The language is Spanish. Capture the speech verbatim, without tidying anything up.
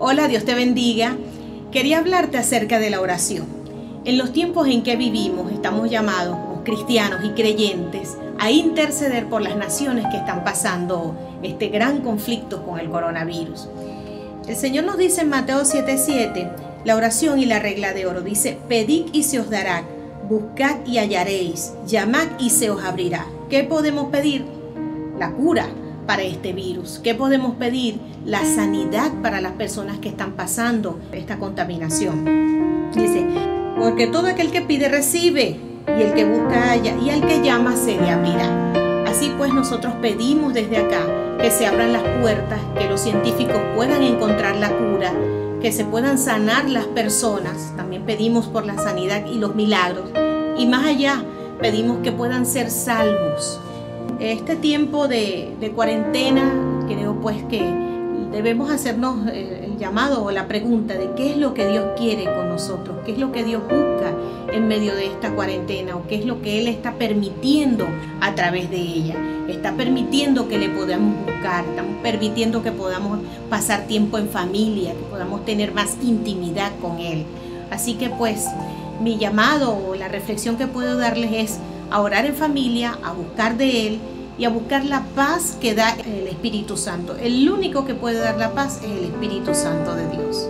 Hola, Dios te bendiga. Quería hablarte acerca de la oración. En los tiempos en que vivimos, estamos llamados como cristianos y creyentes a interceder por las naciones que están pasando este gran conflicto con el coronavirus. El Señor nos dice en Mateo siete siete, la oración y la regla de oro. Dice, pedid y se os dará, buscad y hallaréis, llamad y se os abrirá. ¿Qué podemos pedir? La cura para este virus. ¿Qué podemos pedir? La sanidad para las personas que están pasando esta contaminación. Dice, porque todo aquel que pide recibe, y el que busca halla, y al que llama se le abrirá. Así pues nosotros pedimos desde acá que se abran las puertas, que los científicos puedan encontrar la cura, que se puedan sanar las personas. También pedimos por la sanidad y los milagros. Y más allá, pedimos que puedan ser salvos. Este tiempo de, de cuarentena, creo pues que debemos hacernos el llamado o la pregunta de qué es lo que Dios quiere con nosotros, qué es lo que Dios busca en medio de esta cuarentena o qué es lo que Él está permitiendo a través de ella. Está permitiendo que le podamos buscar, está permitiendo que podamos pasar tiempo en familia, que podamos tener más intimidad con Él. Así que pues mi llamado o la reflexión que puedo darles es a orar en familia, a buscar de Él y a buscar la paz que da el Espíritu Santo. El único que puede dar la paz es el Espíritu Santo de Dios.